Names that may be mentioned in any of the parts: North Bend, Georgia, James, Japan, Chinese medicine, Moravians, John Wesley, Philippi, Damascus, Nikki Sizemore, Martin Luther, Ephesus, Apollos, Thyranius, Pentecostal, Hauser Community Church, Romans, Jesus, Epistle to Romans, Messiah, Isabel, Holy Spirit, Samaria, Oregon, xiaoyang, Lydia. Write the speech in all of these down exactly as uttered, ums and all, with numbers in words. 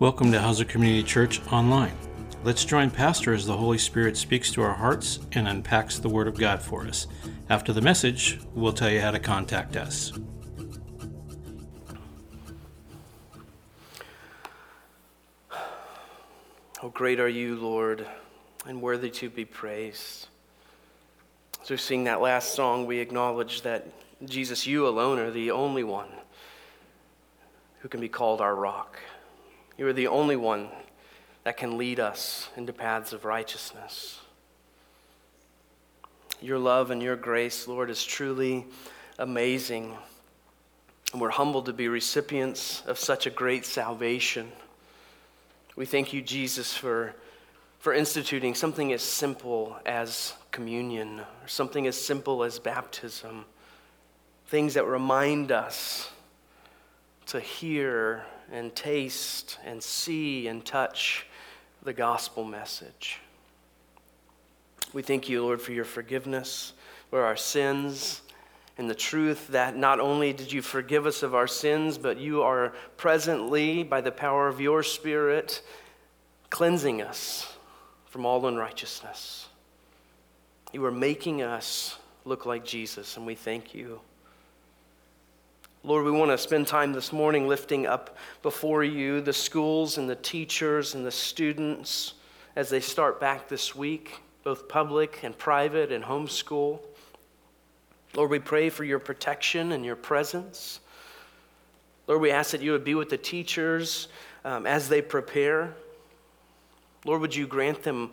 Welcome to Hauser Community Church Online. Let's join Pastor as the Holy Spirit speaks to our hearts and unpacks the Word of God for us. After the message, we'll tell you how to contact us. Oh, great are you, Lord, and worthy to be praised. As we sing that last song, we acknowledge that, Jesus, you alone are the only one who can be called our rock. You are the only one that can lead us into paths of righteousness. Your love and your grace, Lord, is truly amazing. And we're humbled to be recipients of such a great salvation. We thank you, Jesus, for, for instituting something as simple as communion, or something as simple as baptism, things that remind us to hear and taste and see and touch the gospel message. We thank you, Lord, for your forgiveness for our sins and the truth that not only did you forgive us of our sins, but you are presently, by the power of your Spirit, cleansing us from all unrighteousness. You are making us look like Jesus, and we thank you. Lord, we want to spend time this morning lifting up before you the schools and the teachers and the students as they start back this week, both public and private and homeschool. Lord, we pray for your protection and your presence. Lord, we ask that you would be with the teachers um, as they prepare. Lord, would you grant them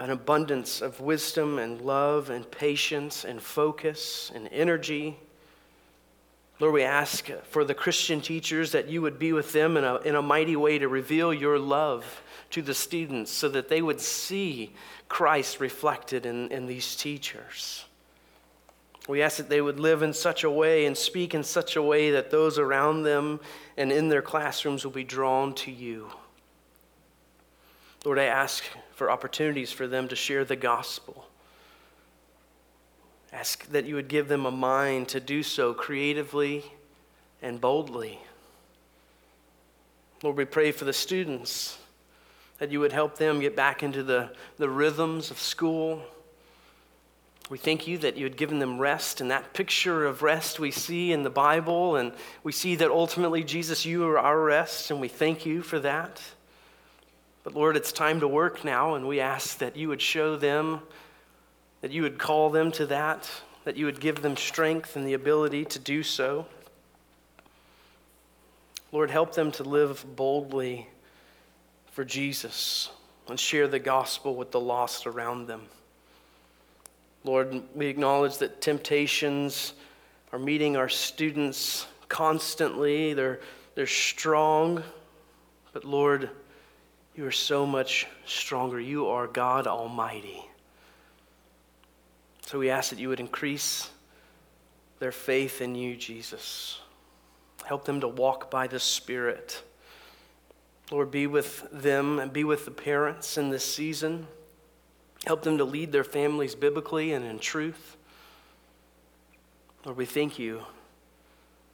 an abundance of wisdom and love and patience and focus and energy. Lord, we ask for the Christian teachers that you would be with them in a, in a mighty way to reveal your love to the students so that they would see Christ reflected in, in these teachers. We ask that they would live in such a way and speak in such a way that those around them and in their classrooms will be drawn to you. Lord, I ask for opportunities for them to share the gospel. Ask that you would give them a mind to do so creatively and boldly. Lord, we pray for the students, that you would help them get back into the, the rhythms of school. We thank you that you had given them rest, and that picture of rest we see in the Bible, and we see that ultimately, Jesus, you are our rest, and we thank you for that. But Lord, it's time to work now, and we ask that you would show them, that you would call them to that, that you would give them strength and the ability to do so. Lord, help them to live boldly for Jesus and share the gospel with the lost around them. Lord, we acknowledge that temptations are meeting our students constantly. They're, they're strong, but Lord, you are so much stronger. You are God Almighty. So we ask that you would increase their faith in you, Jesus. Help them to walk by the Spirit. Lord, be with them and be with the parents in this season. Help them to lead their families biblically and in truth. Lord, we thank you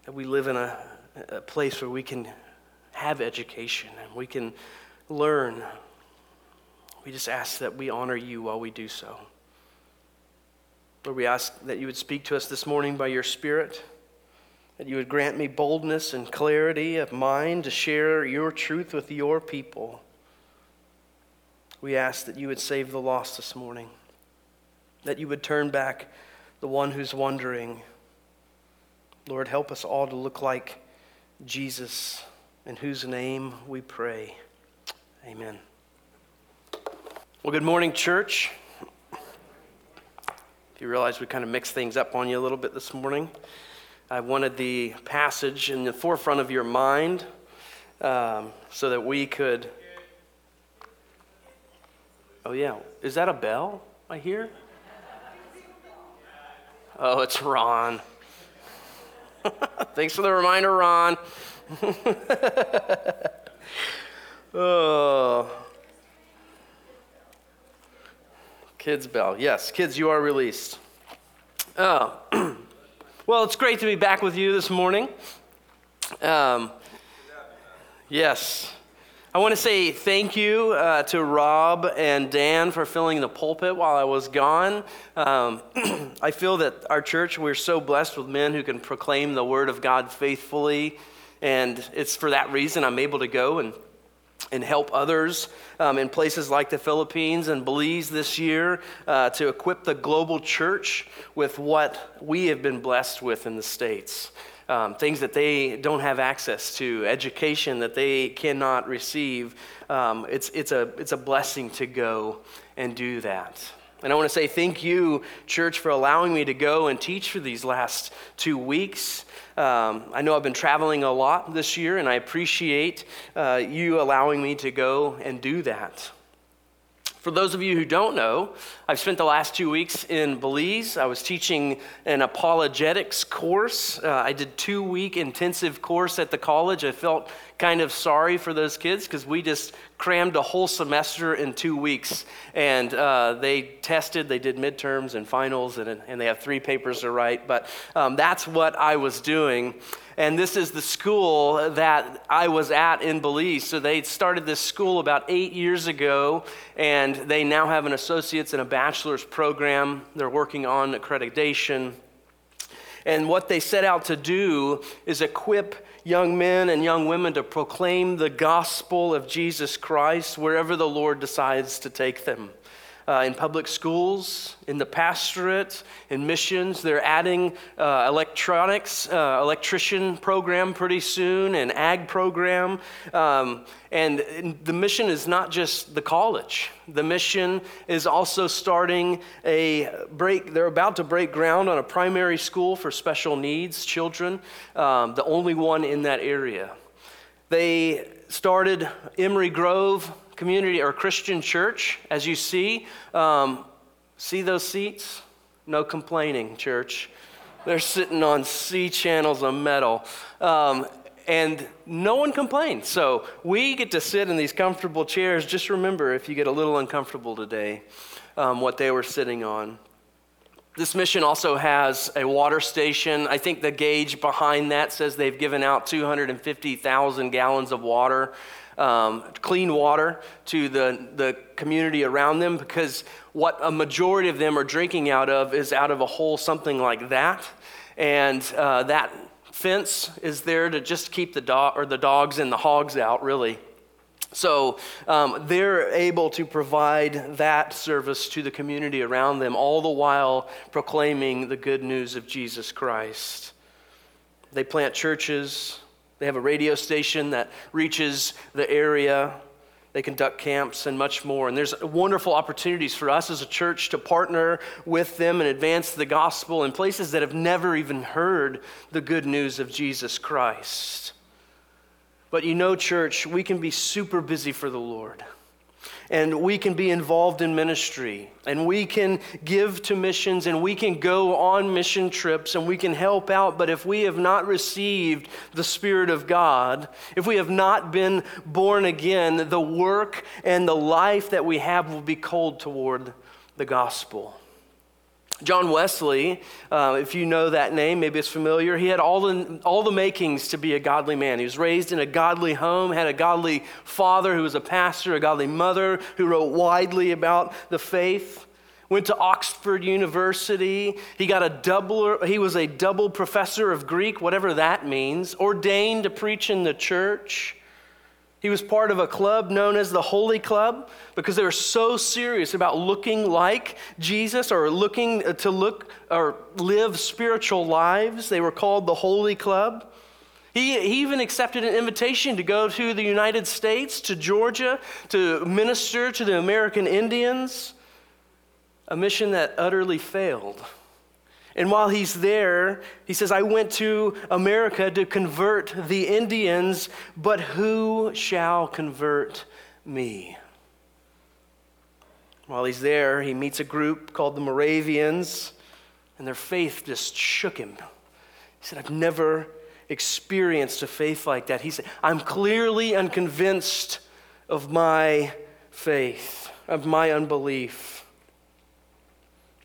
that we live in a, a place where we can have education and we can learn. We just ask that we honor you while we do so. Lord, we ask that you would speak to us this morning by your Spirit, that you would grant me boldness and clarity of mind to share your truth with your people. We ask that you would save the lost this morning, that you would turn back the one who's wandering. Lord, help us all to look like Jesus, in whose name we pray. Amen. Well, good morning, church. You realize we kind of mixed things up on you a little bit this morning. I wanted the passage in the forefront of your mind um, so that we could... Oh, yeah. Is that a bell I hear? Oh, it's Ron. Thanks for the reminder, Ron. Oh... Kids bell. Yes, kids, you are released. Oh. Well, it's great to be back with you this morning. Um, yes. I want to say thank you uh, to Rob and Dan for filling the pulpit while I was gone. Um, I feel that our church, we're so blessed with men who can proclaim the word of God faithfully, and it's for that reason I'm able to go and and help others um, in places like the Philippines and Belize this year uh, to equip the global church with what we have been blessed with in the States. Um, things that they don't have access to, education that they cannot receive. Um, it's it's a it's a blessing to go and do that. And I want to say thank you, church, for allowing me to go and teach for these last two weeks. Um, I know I've been traveling a lot this year, and I appreciate uh, you allowing me to go and do that. For those of you who don't know, I've spent the last two weeks in Belize. I was teaching an apologetics course. Uh, I did a two-week intensive course at the college. I felt kind of sorry for those kids because we just crammed a whole semester in two weeks. And uh, they tested, they did midterms and finals, and, and they have three papers to write. But um, that's what I was doing. And this is the school that I was at in Belize. So they started this school about eight years ago, and they now have an associate's and a bachelor's program. They're working on accreditation. And what they set out to do is equip young men and young women to proclaim the gospel of Jesus Christ wherever the Lord decides to take them. Uh, in public schools, in the pastorate, in missions. They're adding uh, electronics, uh, electrician program pretty soon, an ag program. Um, and the mission is not just the college. The mission is also starting a break. They're about to break ground on a primary school for special needs children, um, the only one in that area. They started Emory Grove Community or Christian Church. As you see, um, see those seats? No complaining, church. They're sitting on C channels of metal. Um, and no one complained. So we get to sit in these comfortable chairs. Just remember, if you get a little uncomfortable today, um, what they were sitting on. This mission also has a water station. I think the gauge behind that says they've given out two hundred fifty thousand gallons of water, um, clean water, to the, the community around them, because what a majority of them are drinking out of is out of a hole something like that. And uh, that fence is there to just keep the dog or the dogs and the hogs out, really. So um, they're able to provide that service to the community around them, all the while proclaiming the good news of Jesus Christ. They plant churches. They have a radio station that reaches the area. They conduct camps and much more. And there's wonderful opportunities for us as a church to partner with them and advance the gospel in places that have never even heard the good news of Jesus Christ. But you know, church, we can be super busy for the Lord, and we can be involved in ministry, and we can give to missions, and we can go on mission trips, and we can help out. But if we have not received the Spirit of God, if we have not been born again, the work and the life that we have will be cold toward the gospel. John Wesley, uh, if you know that name, maybe it's familiar. He had all the, all the makings to be a godly man. He was raised in a godly home, had a godly father who was a pastor, a godly mother who wrote widely about the faith. Went to Oxford University. He got a double, he was a double professor of Greek, whatever that means. Ordained to preach in the church. He was part of a club known as the Holy Club because they were so serious about looking like Jesus or looking to look or live spiritual lives. They were called the Holy Club. He, he even accepted an invitation to go to the United States, to Georgia, to minister to the American Indians, a mission that utterly failed. And while he's there, he says, I went to America to convert the Indians, but who shall convert me? While he's there, he meets a group called the Moravians, and their faith just shook him. He said, I've never experienced a faith like that. He said, I'm clearly unconvinced of my faith, of my unbelief.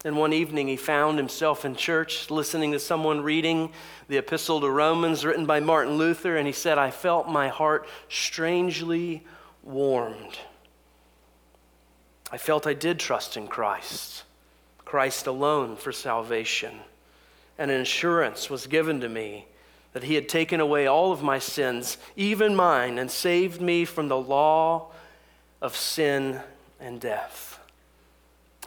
And one evening, he found himself in church listening to someone reading the Epistle to Romans written by Martin Luther, and he said, I felt my heart strangely warmed. I felt I did trust in Christ, Christ alone for salvation. And an assurance was given to me that he had taken away all of my sins, even mine, and saved me from the law of sin and death.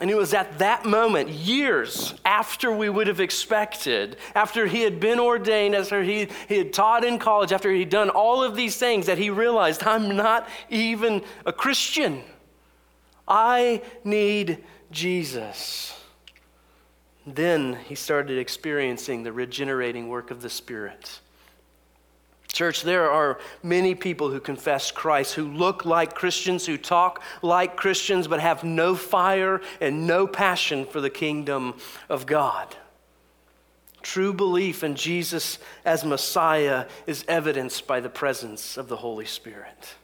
And it was at that moment, years after we would have expected, after he had been ordained, after he, he had taught in college, after he'd done all of these things, that he realized, I'm not even a Christian. I need Jesus. Then he started experiencing the regenerating work of the Spirit. Church, there are many people who confess Christ, who look like Christians, who talk like Christians, but have no fire and no passion for the kingdom of God. True belief in Jesus as Messiah is evidenced by the presence of the Holy Spirit.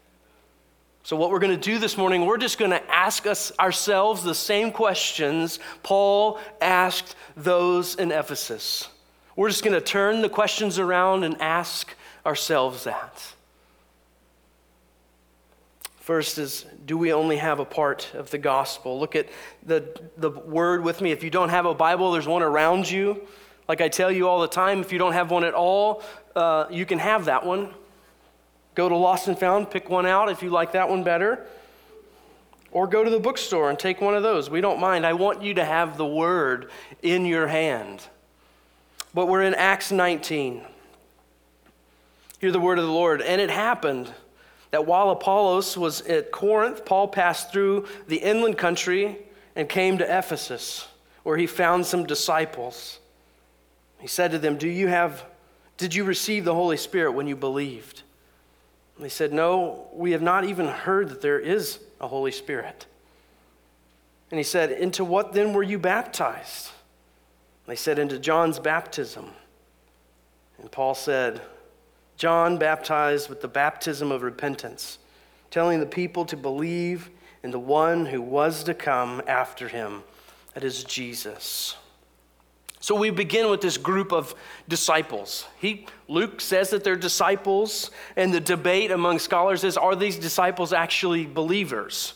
So what we're going to do this morning, we're just going to ask us ourselves the same questions Paul asked those in Ephesus. We're just going to turn the questions around and ask ourselves that. First is, do we only have a part of the gospel? Look at the, the word with me. If you don't have a Bible, there's one around you. Like I tell you all the time, if you don't have one at all, uh, you can have that one. Go to Lost and Found, pick one out if you like that one better. Or go to the bookstore and take one of those. We don't mind. I want you to have the word in your hand. But we're in Acts nineteen. Hear the word of the Lord. And it happened that while Apollos was at Corinth, Paul passed through the inland country and came to Ephesus, where he found some disciples. He said to them, "Do you have? Did you receive the Holy Spirit when you believed?" They said, "No, we have not even heard that there is a Holy Spirit." And he said, "Into what then were you baptized?" They said, "Into John's baptism." And Paul said, "John baptized with the baptism of repentance, telling the people to believe in the one who was to come after him, that is Jesus." So we begin with this group of disciples. He, Luke says that they're disciples, and the debate among scholars is, are these disciples actually believers?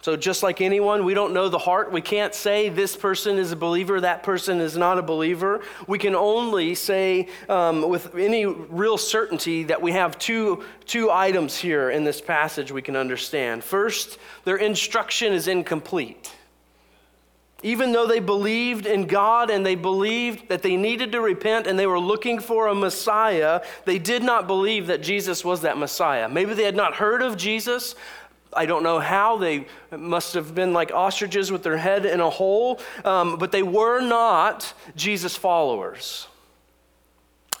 So just like anyone, we don't know the heart. We can't say this person is a believer, that person is not a believer. We can only say um, with any real certainty that we have two, two items here in this passage we can understand. First, their instruction is incomplete. Even though they believed in God and they believed that they needed to repent and they were looking for a Messiah, they did not believe that Jesus was that Messiah. Maybe they had not heard of Jesus. I don't know how. They must have been like ostriches with their head in a hole, um, but they were not Jesus followers.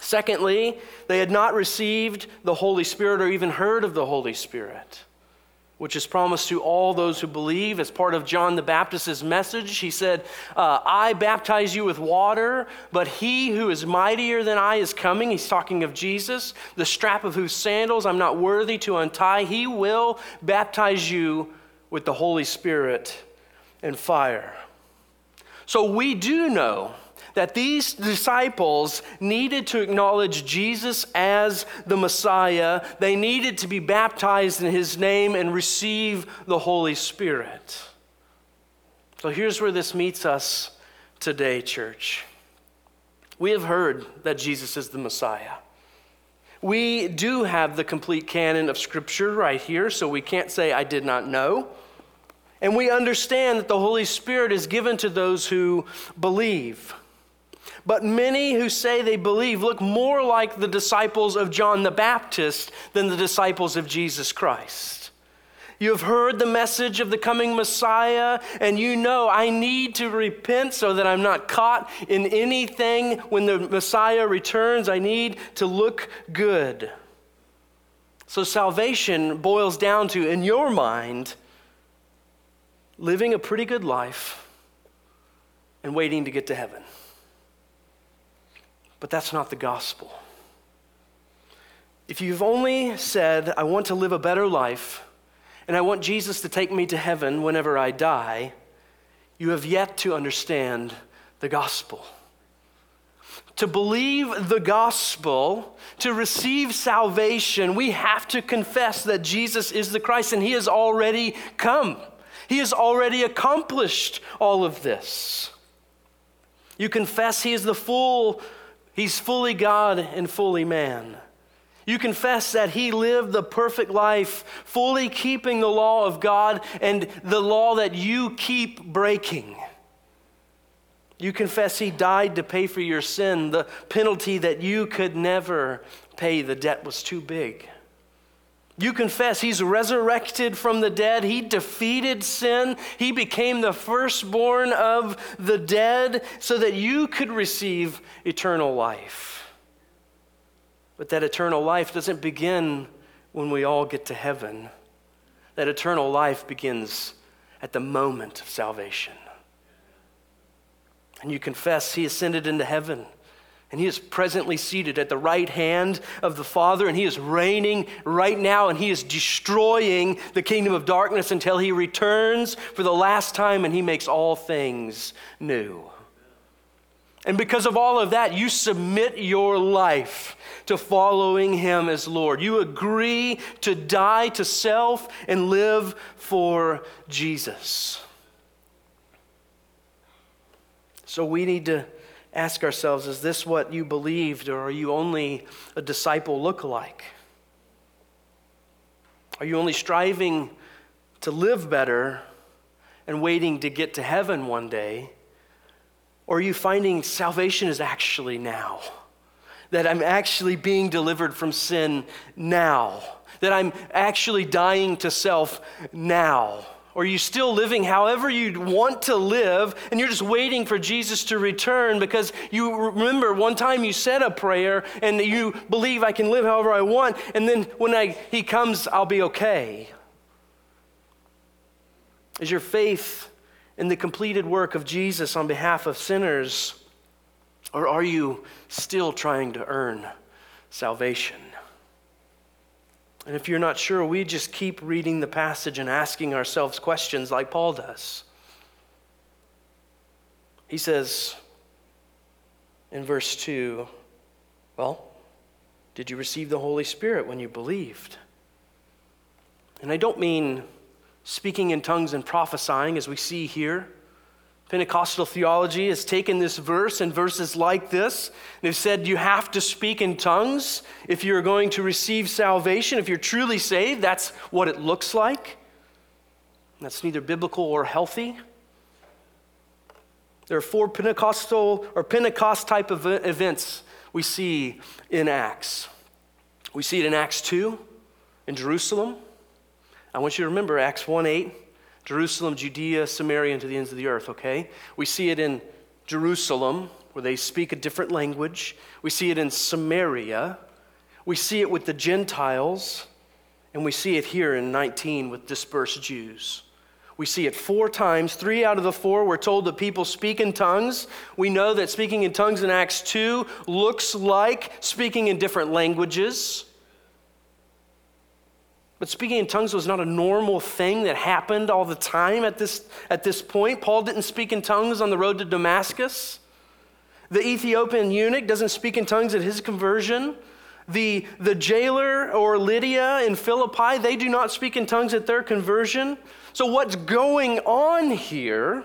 Secondly, they had not received the Holy Spirit or even heard of the Holy Spirit, which is promised to all those who believe. As part of John the Baptist's message, he said, uh, I baptize you with water, but he who is mightier than I is coming. He's talking of Jesus, the strap of whose sandals I'm not worthy to untie. He will baptize you with the Holy Spirit and fire. So we do know that these disciples needed to acknowledge Jesus as the Messiah. They needed to be baptized in his name and receive the Holy Spirit. So here's where this meets us today, church. We have heard that Jesus is the Messiah. We do have the complete canon of Scripture right here, so we can't say, I did not know. And we understand that the Holy Spirit is given to those who believe. But many who say they believe look more like the disciples of John the Baptist than the disciples of Jesus Christ. You have heard the message of the coming Messiah, and you know I need to repent so that I'm not caught in anything when the Messiah returns. I need to look good. So salvation boils down to, in your mind, living a pretty good life and waiting to get to heaven. But that's not the gospel. If you've only said, I want to live a better life, and I want Jesus to take me to heaven whenever I die, you have yet to understand the gospel. to believe the gospel, to receive salvation, we have to confess that Jesus is the Christ and he has already come. He has already accomplished all of this. You confess he is the full, he's fully God and fully man. You confess that he lived the perfect life, fully keeping the law of God and the law that you keep breaking. You confess he died to pay for your sin, the penalty that you could never pay. The debt was too big. You confess he's resurrected from the dead. He defeated sin. He became the firstborn of the dead so that you could receive eternal life. But that eternal life doesn't begin when we all get to heaven. That eternal life begins at the moment of salvation. And you confess he ascended into heaven and he is presently seated at the right hand of the Father and he is reigning right now and he is destroying the kingdom of darkness until he returns for the last time and he makes all things new. And because of all of that, you submit your life to following him as Lord. You agree to die to self and live for Jesus. So we need to ask ourselves, is this what you believed, or are you only a disciple lookalike? Are you only striving to live better and waiting to get to heaven one day? Or are you finding salvation is actually now? That I'm actually being delivered from sin now? That I'm actually dying to self now? Or are you still living however you want to live and you're just waiting for Jesus to return because you remember one time you said a prayer and you believe I can live however I want and then when I, he comes, I'll be okay? Is your faith in the completed work of Jesus on behalf of sinners, or are you still trying to earn salvation? And if you're not sure, we just keep reading the passage and asking ourselves questions like Paul does. He says in verse two, well, did you receive the Holy Spirit when you believed? And I don't mean speaking in tongues and prophesying as we see here. Pentecostal theology has taken this verse and verses like this. They've said you have to speak in tongues if you're going to receive salvation. If you're truly saved, that's what it looks like. That's neither biblical or healthy. There are four Pentecostal or Pentecost type of events we see in Acts. We see it in Acts two in Jerusalem. I want you to remember Acts one eight. Jerusalem, Judea, Samaria, and to the ends of the earth, okay? We see it in Jerusalem, where they speak a different language. We see it in Samaria. We see it with the Gentiles. And we see it here in nineteen with dispersed Jews. We see it four times. Three out of the four, we're told that people speak in tongues. We know that speaking in tongues in Acts two looks like speaking in different languages. But speaking in tongues was not a normal thing that happened all the time at this, at this point. Paul didn't speak in tongues on the road to Damascus. The Ethiopian eunuch doesn't speak in tongues at his conversion. The, the jailer or Lydia in Philippi, they do not speak in tongues at their conversion. So what's going on here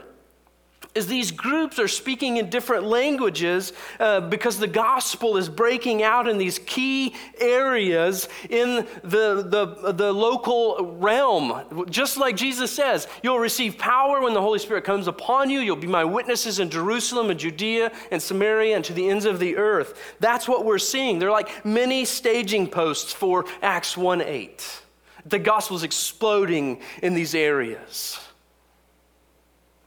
is these groups are speaking in different languages uh, because the gospel is breaking out in these key areas in the, the, the local realm. Just like Jesus says, you'll receive power when the Holy Spirit comes upon you. You'll be my witnesses in Jerusalem and Judea and Samaria and to the ends of the earth. That's what we're seeing. They're like mini staging posts for Acts one eight. The gospel's exploding in these areas.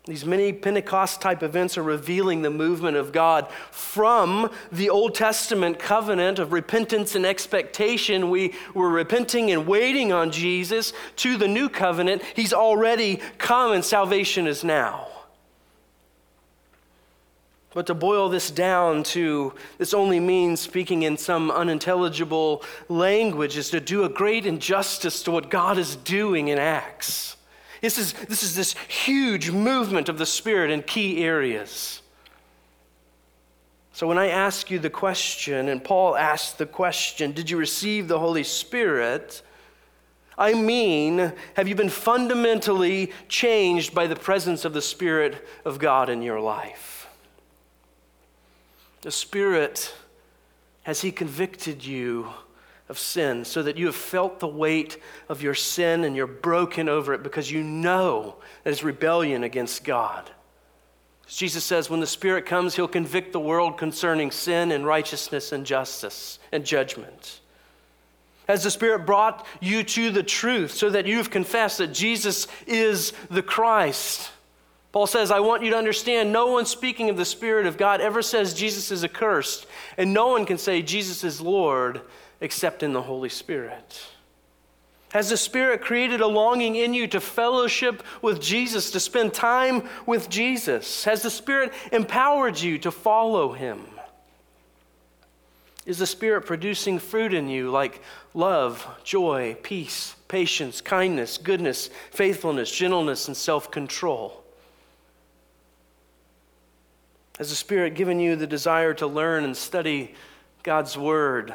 These many Pentecost type events are revealing the movement of God from the Old Testament covenant of repentance and expectation. We were repenting and waiting on Jesus to the new covenant. He's already come and salvation is now. But to boil this down to this only means speaking in some unintelligible language is to do a great injustice to what God is doing in Acts. This is, this is this huge movement of the Spirit in key areas. So when I ask you the question, and Paul asked the question, did you receive the Holy Spirit? I mean, have you been fundamentally changed by the presence of the Spirit of God in your life? The Spirit, has He convicted you of sin so that you have felt the weight of your sin and you're broken over it because you know that it's rebellion against God? Jesus says, when the Spirit comes, He'll convict the world concerning sin and righteousness and justice and judgment. Has the Spirit brought you to the truth so that you've confessed that Jesus is the Christ? Paul says, I want you to understand, no one speaking of the Spirit of God ever says Jesus is accursed, and no one can say Jesus is Lord except in the Holy Spirit. Has the Spirit created a longing in you to fellowship with Jesus, to spend time with Jesus? Has the Spirit empowered you to follow Him? Is the Spirit producing fruit in you like love, joy, peace, patience, kindness, goodness, faithfulness, gentleness, and self-control? Has the Spirit given you the desire to learn and study God's Word?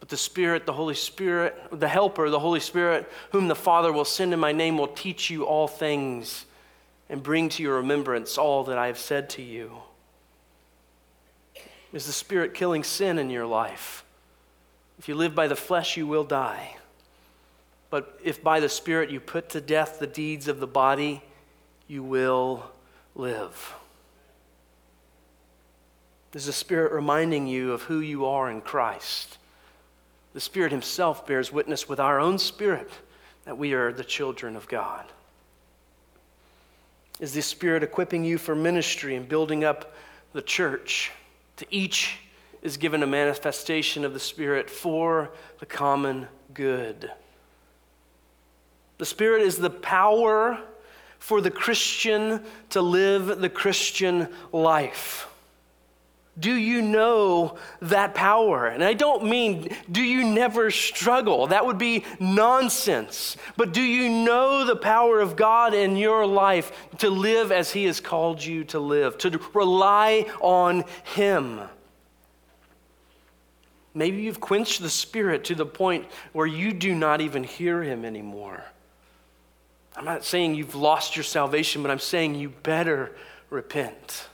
But the Spirit, the Holy Spirit, the Helper, the Holy Spirit, whom the Father will send in my name, will teach you all things and bring to your remembrance all that I have said to you. Is the Spirit killing sin in your life? If you live by the flesh, you will die. But if by the Spirit you put to death the deeds of the body, you will live. Is the Spirit reminding you of who you are in Christ? The Spirit Himself bears witness with our own spirit that we are the children of God. Is the Spirit equipping you for ministry and building up the church? To each is given a manifestation of the Spirit for the common good. The Spirit is the power for the Christian to live the Christian life. Do you know that power? And I don't mean, do you never struggle? That would be nonsense. But do you know the power of God in your life to live as He has called you to live, to rely on Him? Maybe you've quenched the Spirit to the point where you do not even hear Him anymore. I'm not saying you've lost your salvation, but I'm saying you better repent.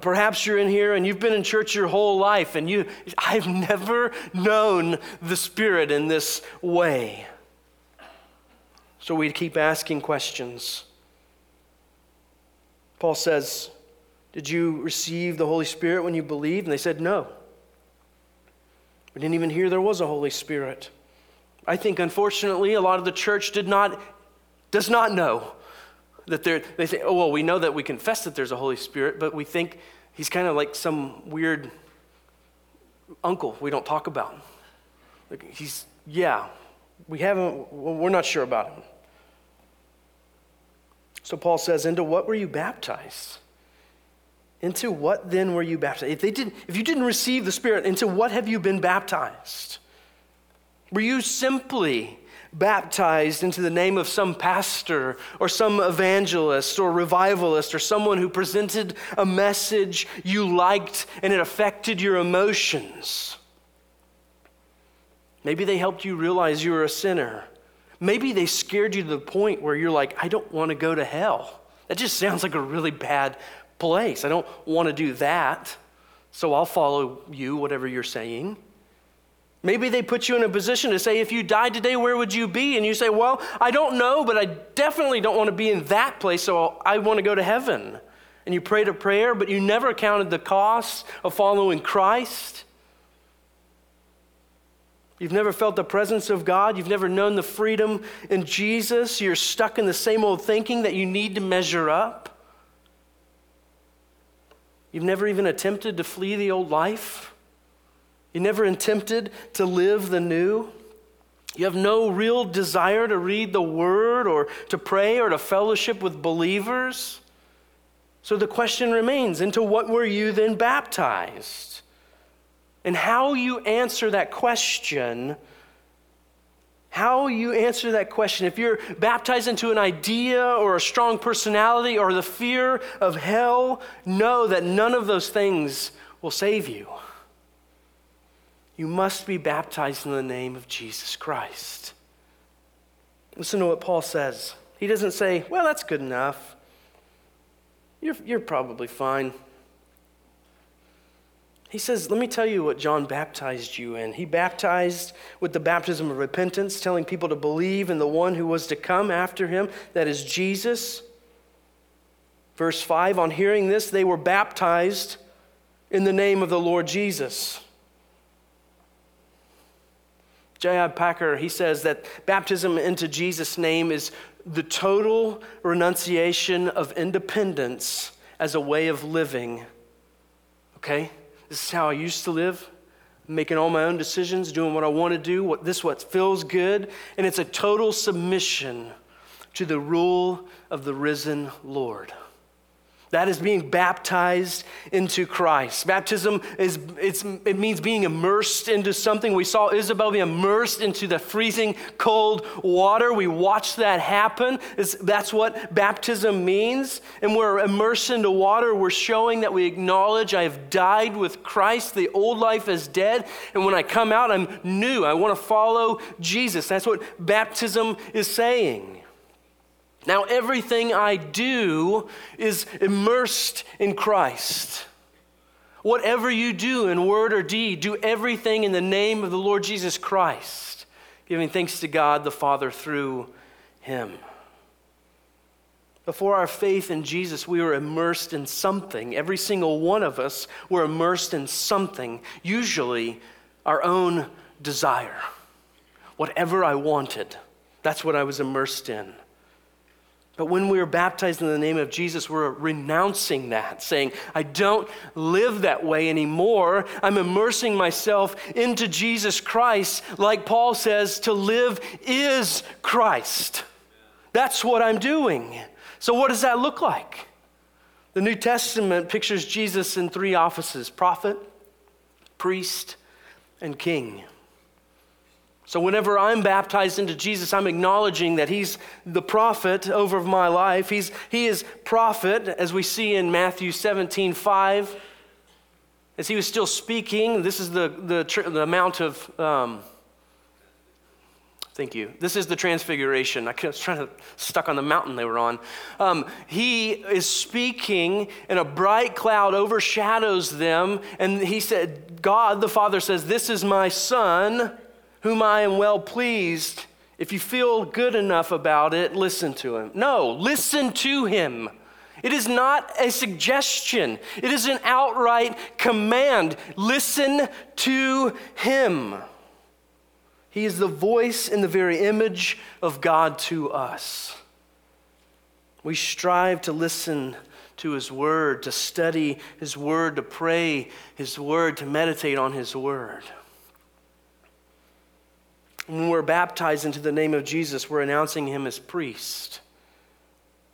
Perhaps you're in here and you've been in church your whole life and you, I've never known the Spirit in this way. So we keep asking questions. Paul says, did you receive the Holy Spirit when you believed? And they said, no. We didn't even hear there was a Holy Spirit. I think, unfortunately, a lot of the church did not, does not know. That they say, oh, well, we know that we confess that there's a Holy Spirit, but we think He's kind of like some weird uncle we don't talk about. Like he's, yeah, we haven't, we're not sure about Him. So Paul says, into what were you baptized? Into what then were you baptized? If they didn't, if you didn't receive the Spirit, into what have you been baptized? Were you simply baptized into the name of some pastor or some evangelist or revivalist or someone who presented a message you liked and it affected your emotions? Maybe they helped you realize you were a sinner. Maybe they scared you to the point where you're like, I don't want to go to hell. That just sounds like a really bad place. I don't want to do that, so I'll follow you, whatever you're saying. Maybe they put you in a position to say, if you died today, where would you be? And you say, well, I don't know, but I definitely don't want to be in that place, so I want to go to heaven. And you prayed a prayer, but you never counted the cost of following Christ. You've never felt the presence of God. You've never known the freedom in Jesus. You're stuck in the same old thinking that you need to measure up. You've never even attempted to flee the old life. You never attempted to live the new. You have no real desire to read the Word or to pray or to fellowship with believers. So the question remains, into what were you then baptized? And how you answer that question How you answer that question, if you're baptized into an idea or a strong personality or the fear of hell, know that none of those things will save you. You must be baptized in the name of Jesus Christ. Listen to what Paul says. He doesn't say, well, that's good enough. You're, you're probably fine. He says, let me tell you what John baptized you in. He baptized with the baptism of repentance, telling people to believe in the one who was to come after him, that is Jesus. Verse five, on hearing this, they were baptized in the name of the Lord Jesus. J I Packer, he says that baptism into Jesus' name is the total renunciation of independence as a way of living. Okay? This is how I used to live, making all my own decisions, doing what I want to do, what this what feels good, and it's a total submission to the rule of the risen Lord. That is being baptized into Christ. Baptism is it's it means being immersed into something. We saw Isabel be immersed into the freezing cold water. We watched that happen. It's, that's what baptism means. And we're immersed into water. We're showing that we acknowledge I have died with Christ. The old life is dead. And when I come out, I'm new. I want to follow Jesus. That's what baptism is saying. Now everything I do is immersed in Christ. Whatever you do in word or deed, do everything in the name of the Lord Jesus Christ, giving thanks to God the Father through him. Before our faith in Jesus, we were immersed in something. Every single one of us were immersed in something, usually our own desire. Whatever I wanted, that's what I was immersed in. But when we are baptized in the name of Jesus, we're renouncing that, saying, I don't live that way anymore. I'm immersing myself into Jesus Christ. Like Paul says, to live is Christ. That's what I'm doing. So what does that look like? The New Testament pictures Jesus in three offices: prophet, priest, and king. So whenever I'm baptized into Jesus, I'm acknowledging that he's the prophet over my life. He's, he is prophet, as we see in Matthew seventeen five. As he was still speaking, this is the, the, the amount of, um, thank you. This is the transfiguration. I was trying to, stuck on the mountain they were on. Um, he is speaking and a bright cloud overshadows them. And he said, God the Father says, this is my son, whom I am well pleased. If you feel good enough about it, listen to him. No, listen to him. It is not a suggestion. It is an outright command. Listen to him. He is the voice and the very image of God to us. We strive to listen to his word, to study his word, to pray his word, to meditate on his word. When we're baptized into the name of Jesus, we're announcing him as priest.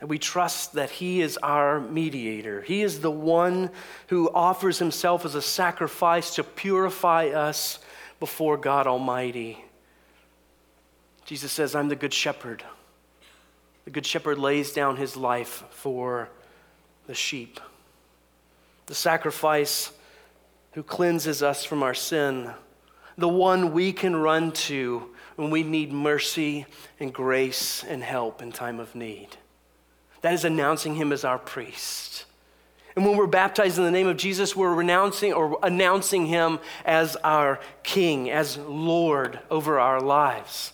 And we trust that he is our mediator. He is the one who offers himself as a sacrifice to purify us before God Almighty. Jesus says, I'm the good shepherd. The good shepherd lays down his life for the sheep. The sacrifice who cleanses us from our sin, the one we can run to when we need mercy and grace and help in time of need. That is announcing him as our priest. And when we're baptized in the name of Jesus, we're renouncing or announcing him as our king, as Lord over our lives.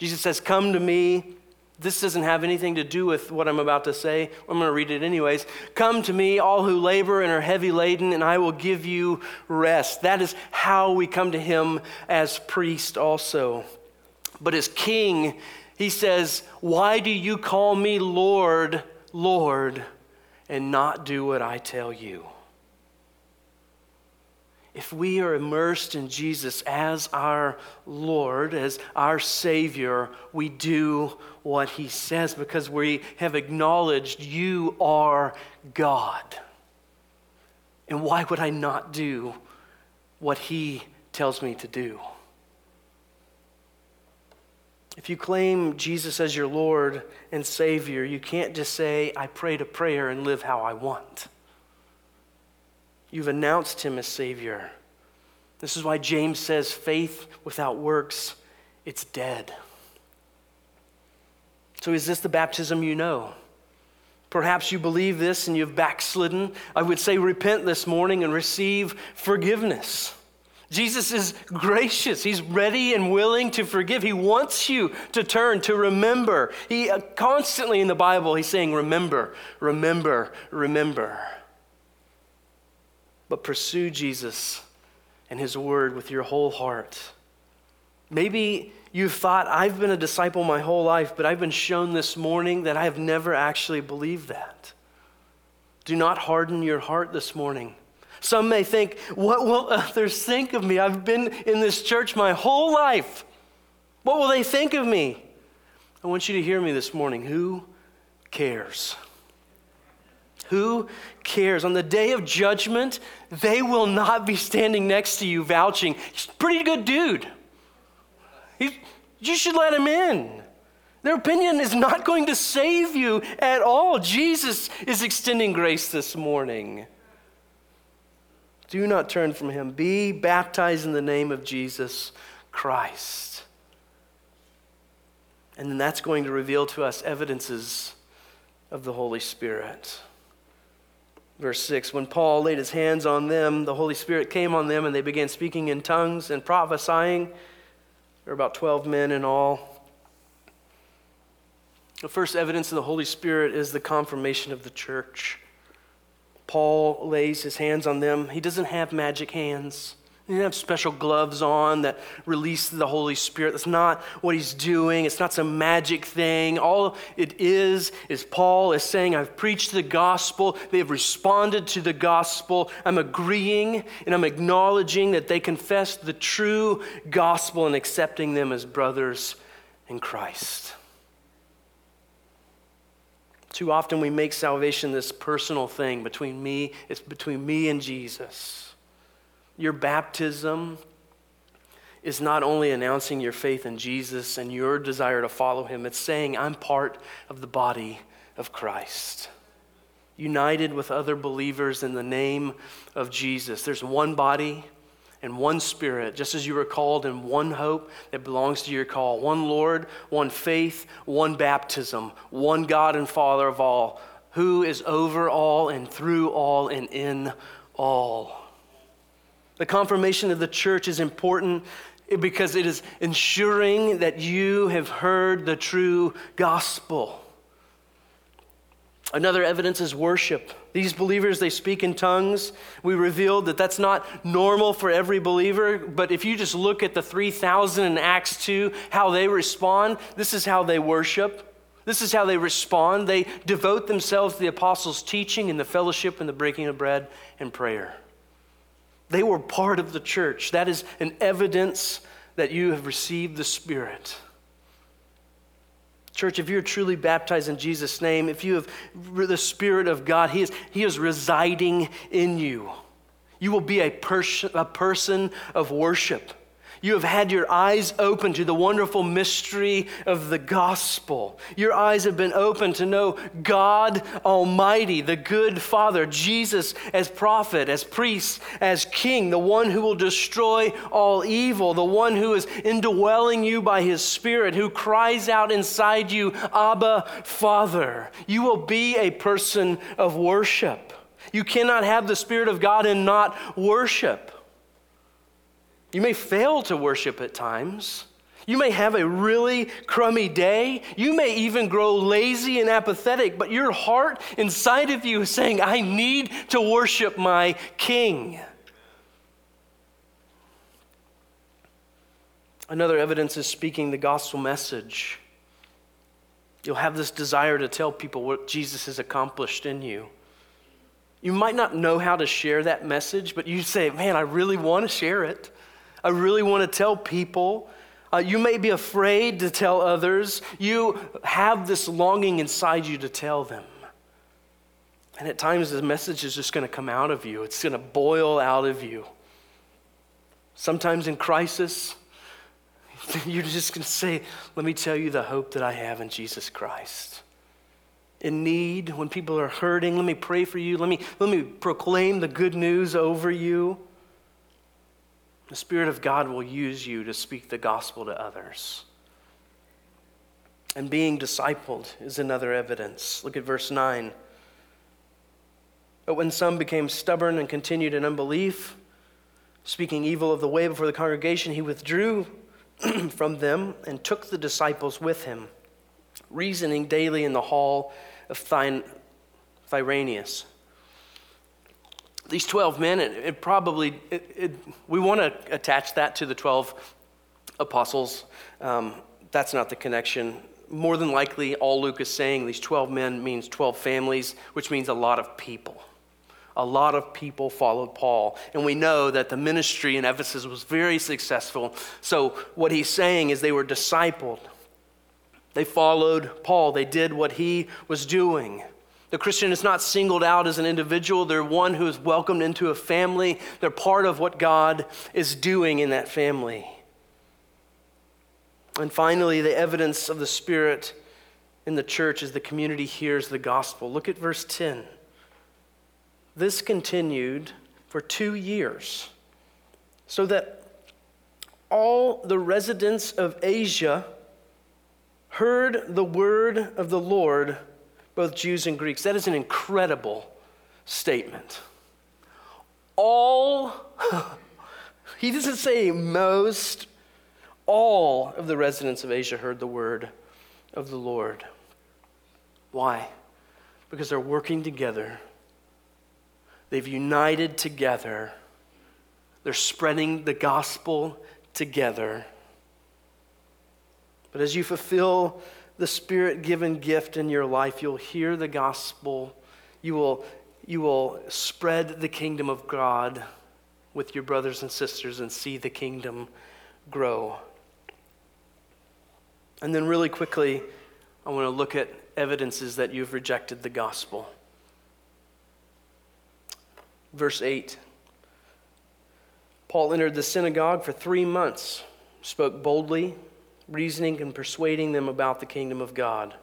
Jesus says, come to me. This doesn't have anything to do with what I'm about to say. I'm going to read it anyways. Come to me, all who labor and are heavy laden, and I will give you rest. That is how we come to him as priest also. But as king, he says, why do you call me Lord, Lord, and not do what I tell you? If we are immersed in Jesus as our Lord, as our Savior, we do what he says because we have acknowledged you are God. And why would I not do what he tells me to do? If you claim Jesus as your Lord and Savior, you can't just say, I prayed a prayer and live how I want. You've announced him as Savior. This is why James says faith without works, it's dead. So is this the baptism you know? Perhaps you believe this and you've backslidden. I would say repent this morning and receive forgiveness. Jesus is gracious. He's ready and willing to forgive. He wants you to turn, to remember. He uh, constantly in the Bible, he's saying, remember, remember, remember. But pursue Jesus and his word with your whole heart. Maybe you thought, I've been a disciple my whole life, but I've been shown this morning that I have never actually believed that. Do not harden your heart this morning. Some may think, what will others think of me? I've been in this church my whole life. What will they think of me? I want you to hear me this morning. Who cares? Who cares? On the day of judgment, they will not be standing next to you vouching, he's a pretty good dude. He, you should let him in. Their opinion is not going to save you at all. Jesus is extending grace this morning. Do not turn from him. Be baptized in the name of Jesus Christ. And then that's going to reveal to us evidences of the Holy Spirit. Verse six, when Paul laid his hands on them, the Holy Spirit came on them and they began speaking in tongues and prophesying. There were about twelve men in all. The first evidence of the Holy Spirit is the confirmation of the church. Paul lays his hands on them. He doesn't have magic hands. He doesn't have special gloves on that release the Holy Spirit. That's not what he's doing. It's not some magic thing. All it is is Paul is saying, I've preached the gospel. They have responded to the gospel. I'm agreeing and I'm acknowledging that they confessed the true gospel and accepting them as brothers in Christ. Too often we make salvation this personal thing between me, it's between me and Jesus. Your baptism is not only announcing your faith in Jesus and your desire to follow him, it's saying I'm part of the body of Christ, united with other believers in the name of Jesus. There's one body and one spirit, just as you were called in one hope that belongs to your call. One Lord, one faith, one baptism, one God and Father of all, who is over all and through all and in all. The confirmation of the church is important because it is ensuring that you have heard the true gospel. Another evidence is worship. These believers, they speak in tongues. We revealed that that's not normal for every believer, but if you just look at the three thousand in Acts two, how they respond, this is how they worship. This is how they respond. They devote themselves to the apostles' teaching and the fellowship and the breaking of bread and prayer. They were part of the church. That is an evidence that you have received the Spirit. Church, if you're truly baptized in Jesus' name, if you have the Spirit of God, He is, he is residing in you. You will be a, pers- a person of worship. You have had your eyes open to the wonderful mystery of the gospel. Your eyes have been open to know God Almighty, the good Father, Jesus as prophet, as priest, as king, the one who will destroy all evil, the one who is indwelling you by his Spirit, who cries out inside you, Abba, Father. You will be a person of worship. You cannot have the Spirit of God and not worship. You may fail to worship at times. You may have a really crummy day. You may even grow lazy and apathetic, but your heart inside of you is saying, I need to worship my King. Another evidence is speaking the gospel message. You'll have this desire to tell people what Jesus has accomplished in you. You might not know how to share that message, but you say, man, I really want to share it. I really want to tell people. Uh, you may be afraid to tell others. You have this longing inside you to tell them. And at times the message is just going to come out of you. It's going to boil out of you. Sometimes in crisis, You're just going to say, let me tell you the hope that I have in Jesus Christ. In need, when people are hurting, let me pray for you. Let me, let me proclaim the good news over you. The Spirit of God will use you to speak the gospel to others. And being discipled is another evidence. Look at verse nine. But when some became stubborn and continued in unbelief, speaking evil of the way before the congregation, he withdrew from them and took the disciples with him, reasoning daily in the hall of Thyranius. These twelve men, it, it probably, it, it, we want to attach that to the twelve apostles. Um, that's not the connection. More than likely, all Luke is saying, these twelve men means twelve families, which means a lot of people. A lot of people followed Paul. And we know that the ministry in Ephesus was very successful. So what he's saying is they were discipled. They followed Paul. They did what he was doing. The Christian is not singled out as an individual. They're one who is welcomed into a family. They're part of what God is doing in that family. And finally, the evidence of the Spirit in the church is the community hears the gospel. Look at verse ten. This continued for two years, so that all the residents of Asia heard the word of the Lord, both Jews and Greeks. That is an incredible statement. All, he doesn't say most, all of the residents of Asia heard the word of the Lord. Why? Because they're working together. They've united together. They're spreading the gospel together. But as you fulfill the Spirit-given gift in your life, you'll hear the gospel. You will, you will spread the kingdom of God with your brothers and sisters and see the kingdom grow. And then really quickly, I want to look at evidences that you've rejected the gospel. Verse eight, Paul entered the synagogue for three months, spoke boldly, reasoning and persuading them about the kingdom of God.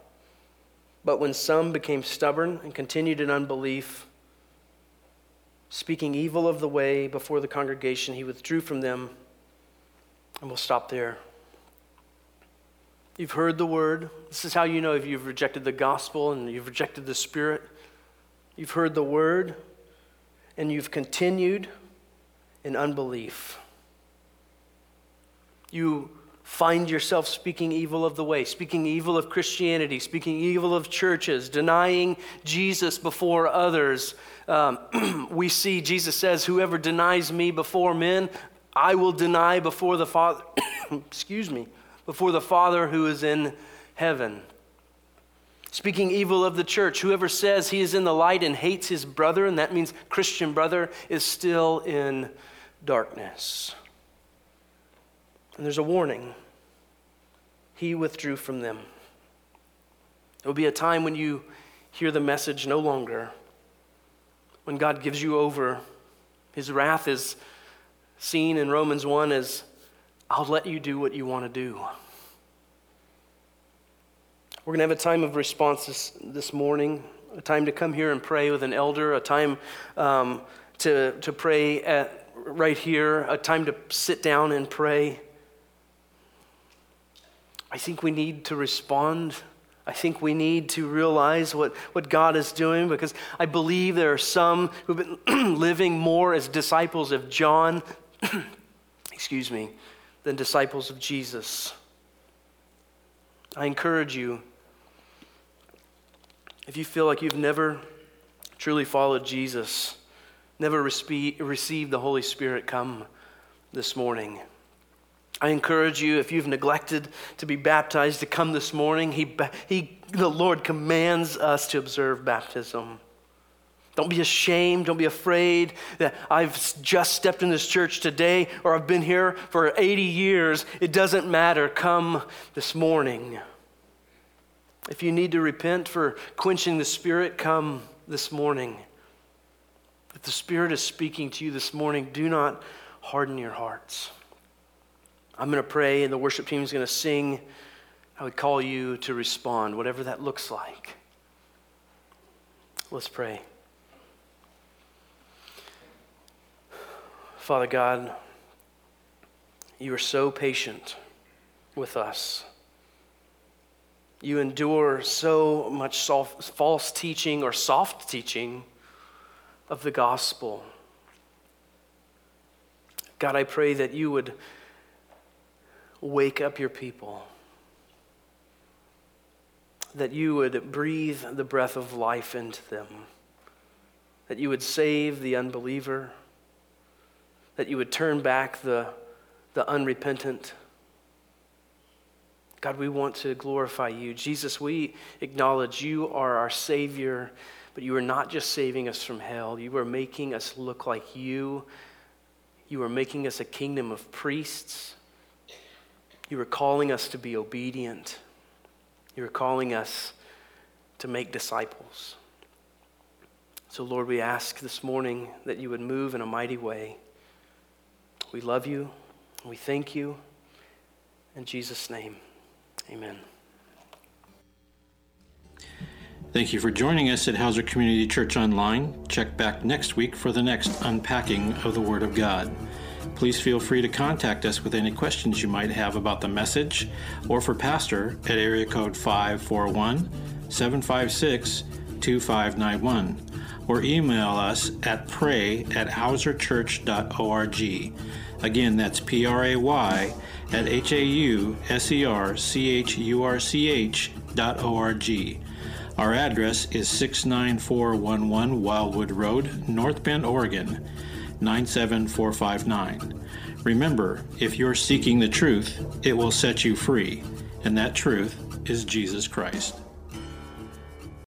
But when some became stubborn and continued in unbelief, speaking evil of the way before the congregation, he withdrew from them. And we'll stop there. You've heard the word. This is how you know if you've rejected the gospel and you've rejected the Spirit. You've heard the word and you've continued in unbelief. You find yourself speaking evil of the way, speaking evil of Christianity, speaking evil of churches, denying Jesus before others. Um, we see Jesus says, whoever denies me before men, I will deny before the Father, excuse me, before the Father who is in heaven. Speaking evil of the church, whoever says he is in the light and hates his brother, and that means Christian brother, is still in darkness. And there's a warning. He withdrew from them. There will be a time when you hear the message no longer, when God gives you over. His wrath is seen in Romans one as, I'll let you do what you want to do. We're going to have a time of response this, this morning, a time to come here and pray with an elder, a time um, to, to pray at, right here, a time to sit down and pray. I think we need to respond. I think we need to realize what, what God is doing, because I believe there are some who've been living more as disciples of John, excuse me, than disciples of Jesus. I encourage you, if you feel like you've never truly followed Jesus, never respe- received the Holy Spirit, come this morning. I encourage you, if you've neglected to be baptized, to come this morning. He, he, the Lord commands us to observe baptism. Don't be ashamed. Don't be afraid that I've just stepped in this church today or I've been here for eighty years. It doesn't matter. Come this morning. If you need to repent for quenching the Spirit, come this morning. If the Spirit is speaking to you this morning, do not harden your hearts. I'm going to pray and the worship team is going to sing. I would call you to respond, whatever that looks like. Let's pray. Father God, you are so patient with us. You endure so much soft, false teaching or soft teaching of the gospel. God, I pray that you would wake up your people, that you would breathe the breath of life into them, that you would save the unbeliever, that you would turn back the, the unrepentant. God, we want to glorify you. Jesus, we acknowledge you are our Savior, but you are not just saving us from hell. You are making us look like you. You are making us a kingdom of priests. You are calling us to be obedient. You are calling us to make disciples. So, Lord, we ask this morning that you would move in a mighty way. We love you. We thank you. In Jesus' name. Amen. Thank you for joining us at Hauser Community Church Online. Check back next week for the next unpacking of the Word of God. Please feel free to contact us with any questions you might have about the message or for Pastor at area code five four one, seven five six, two five nine one or email us at pray at hauser church dot org. Again, that's P R A Y at H-A-U-S-E-R-C-H-U-R-C-H dot O-R-G. Our address is six nine four one one Wildwood Road, North Bend, Oregon, nine seven four five nine. Remember, if you're seeking the truth, it will set you free, and that truth is Jesus Christ.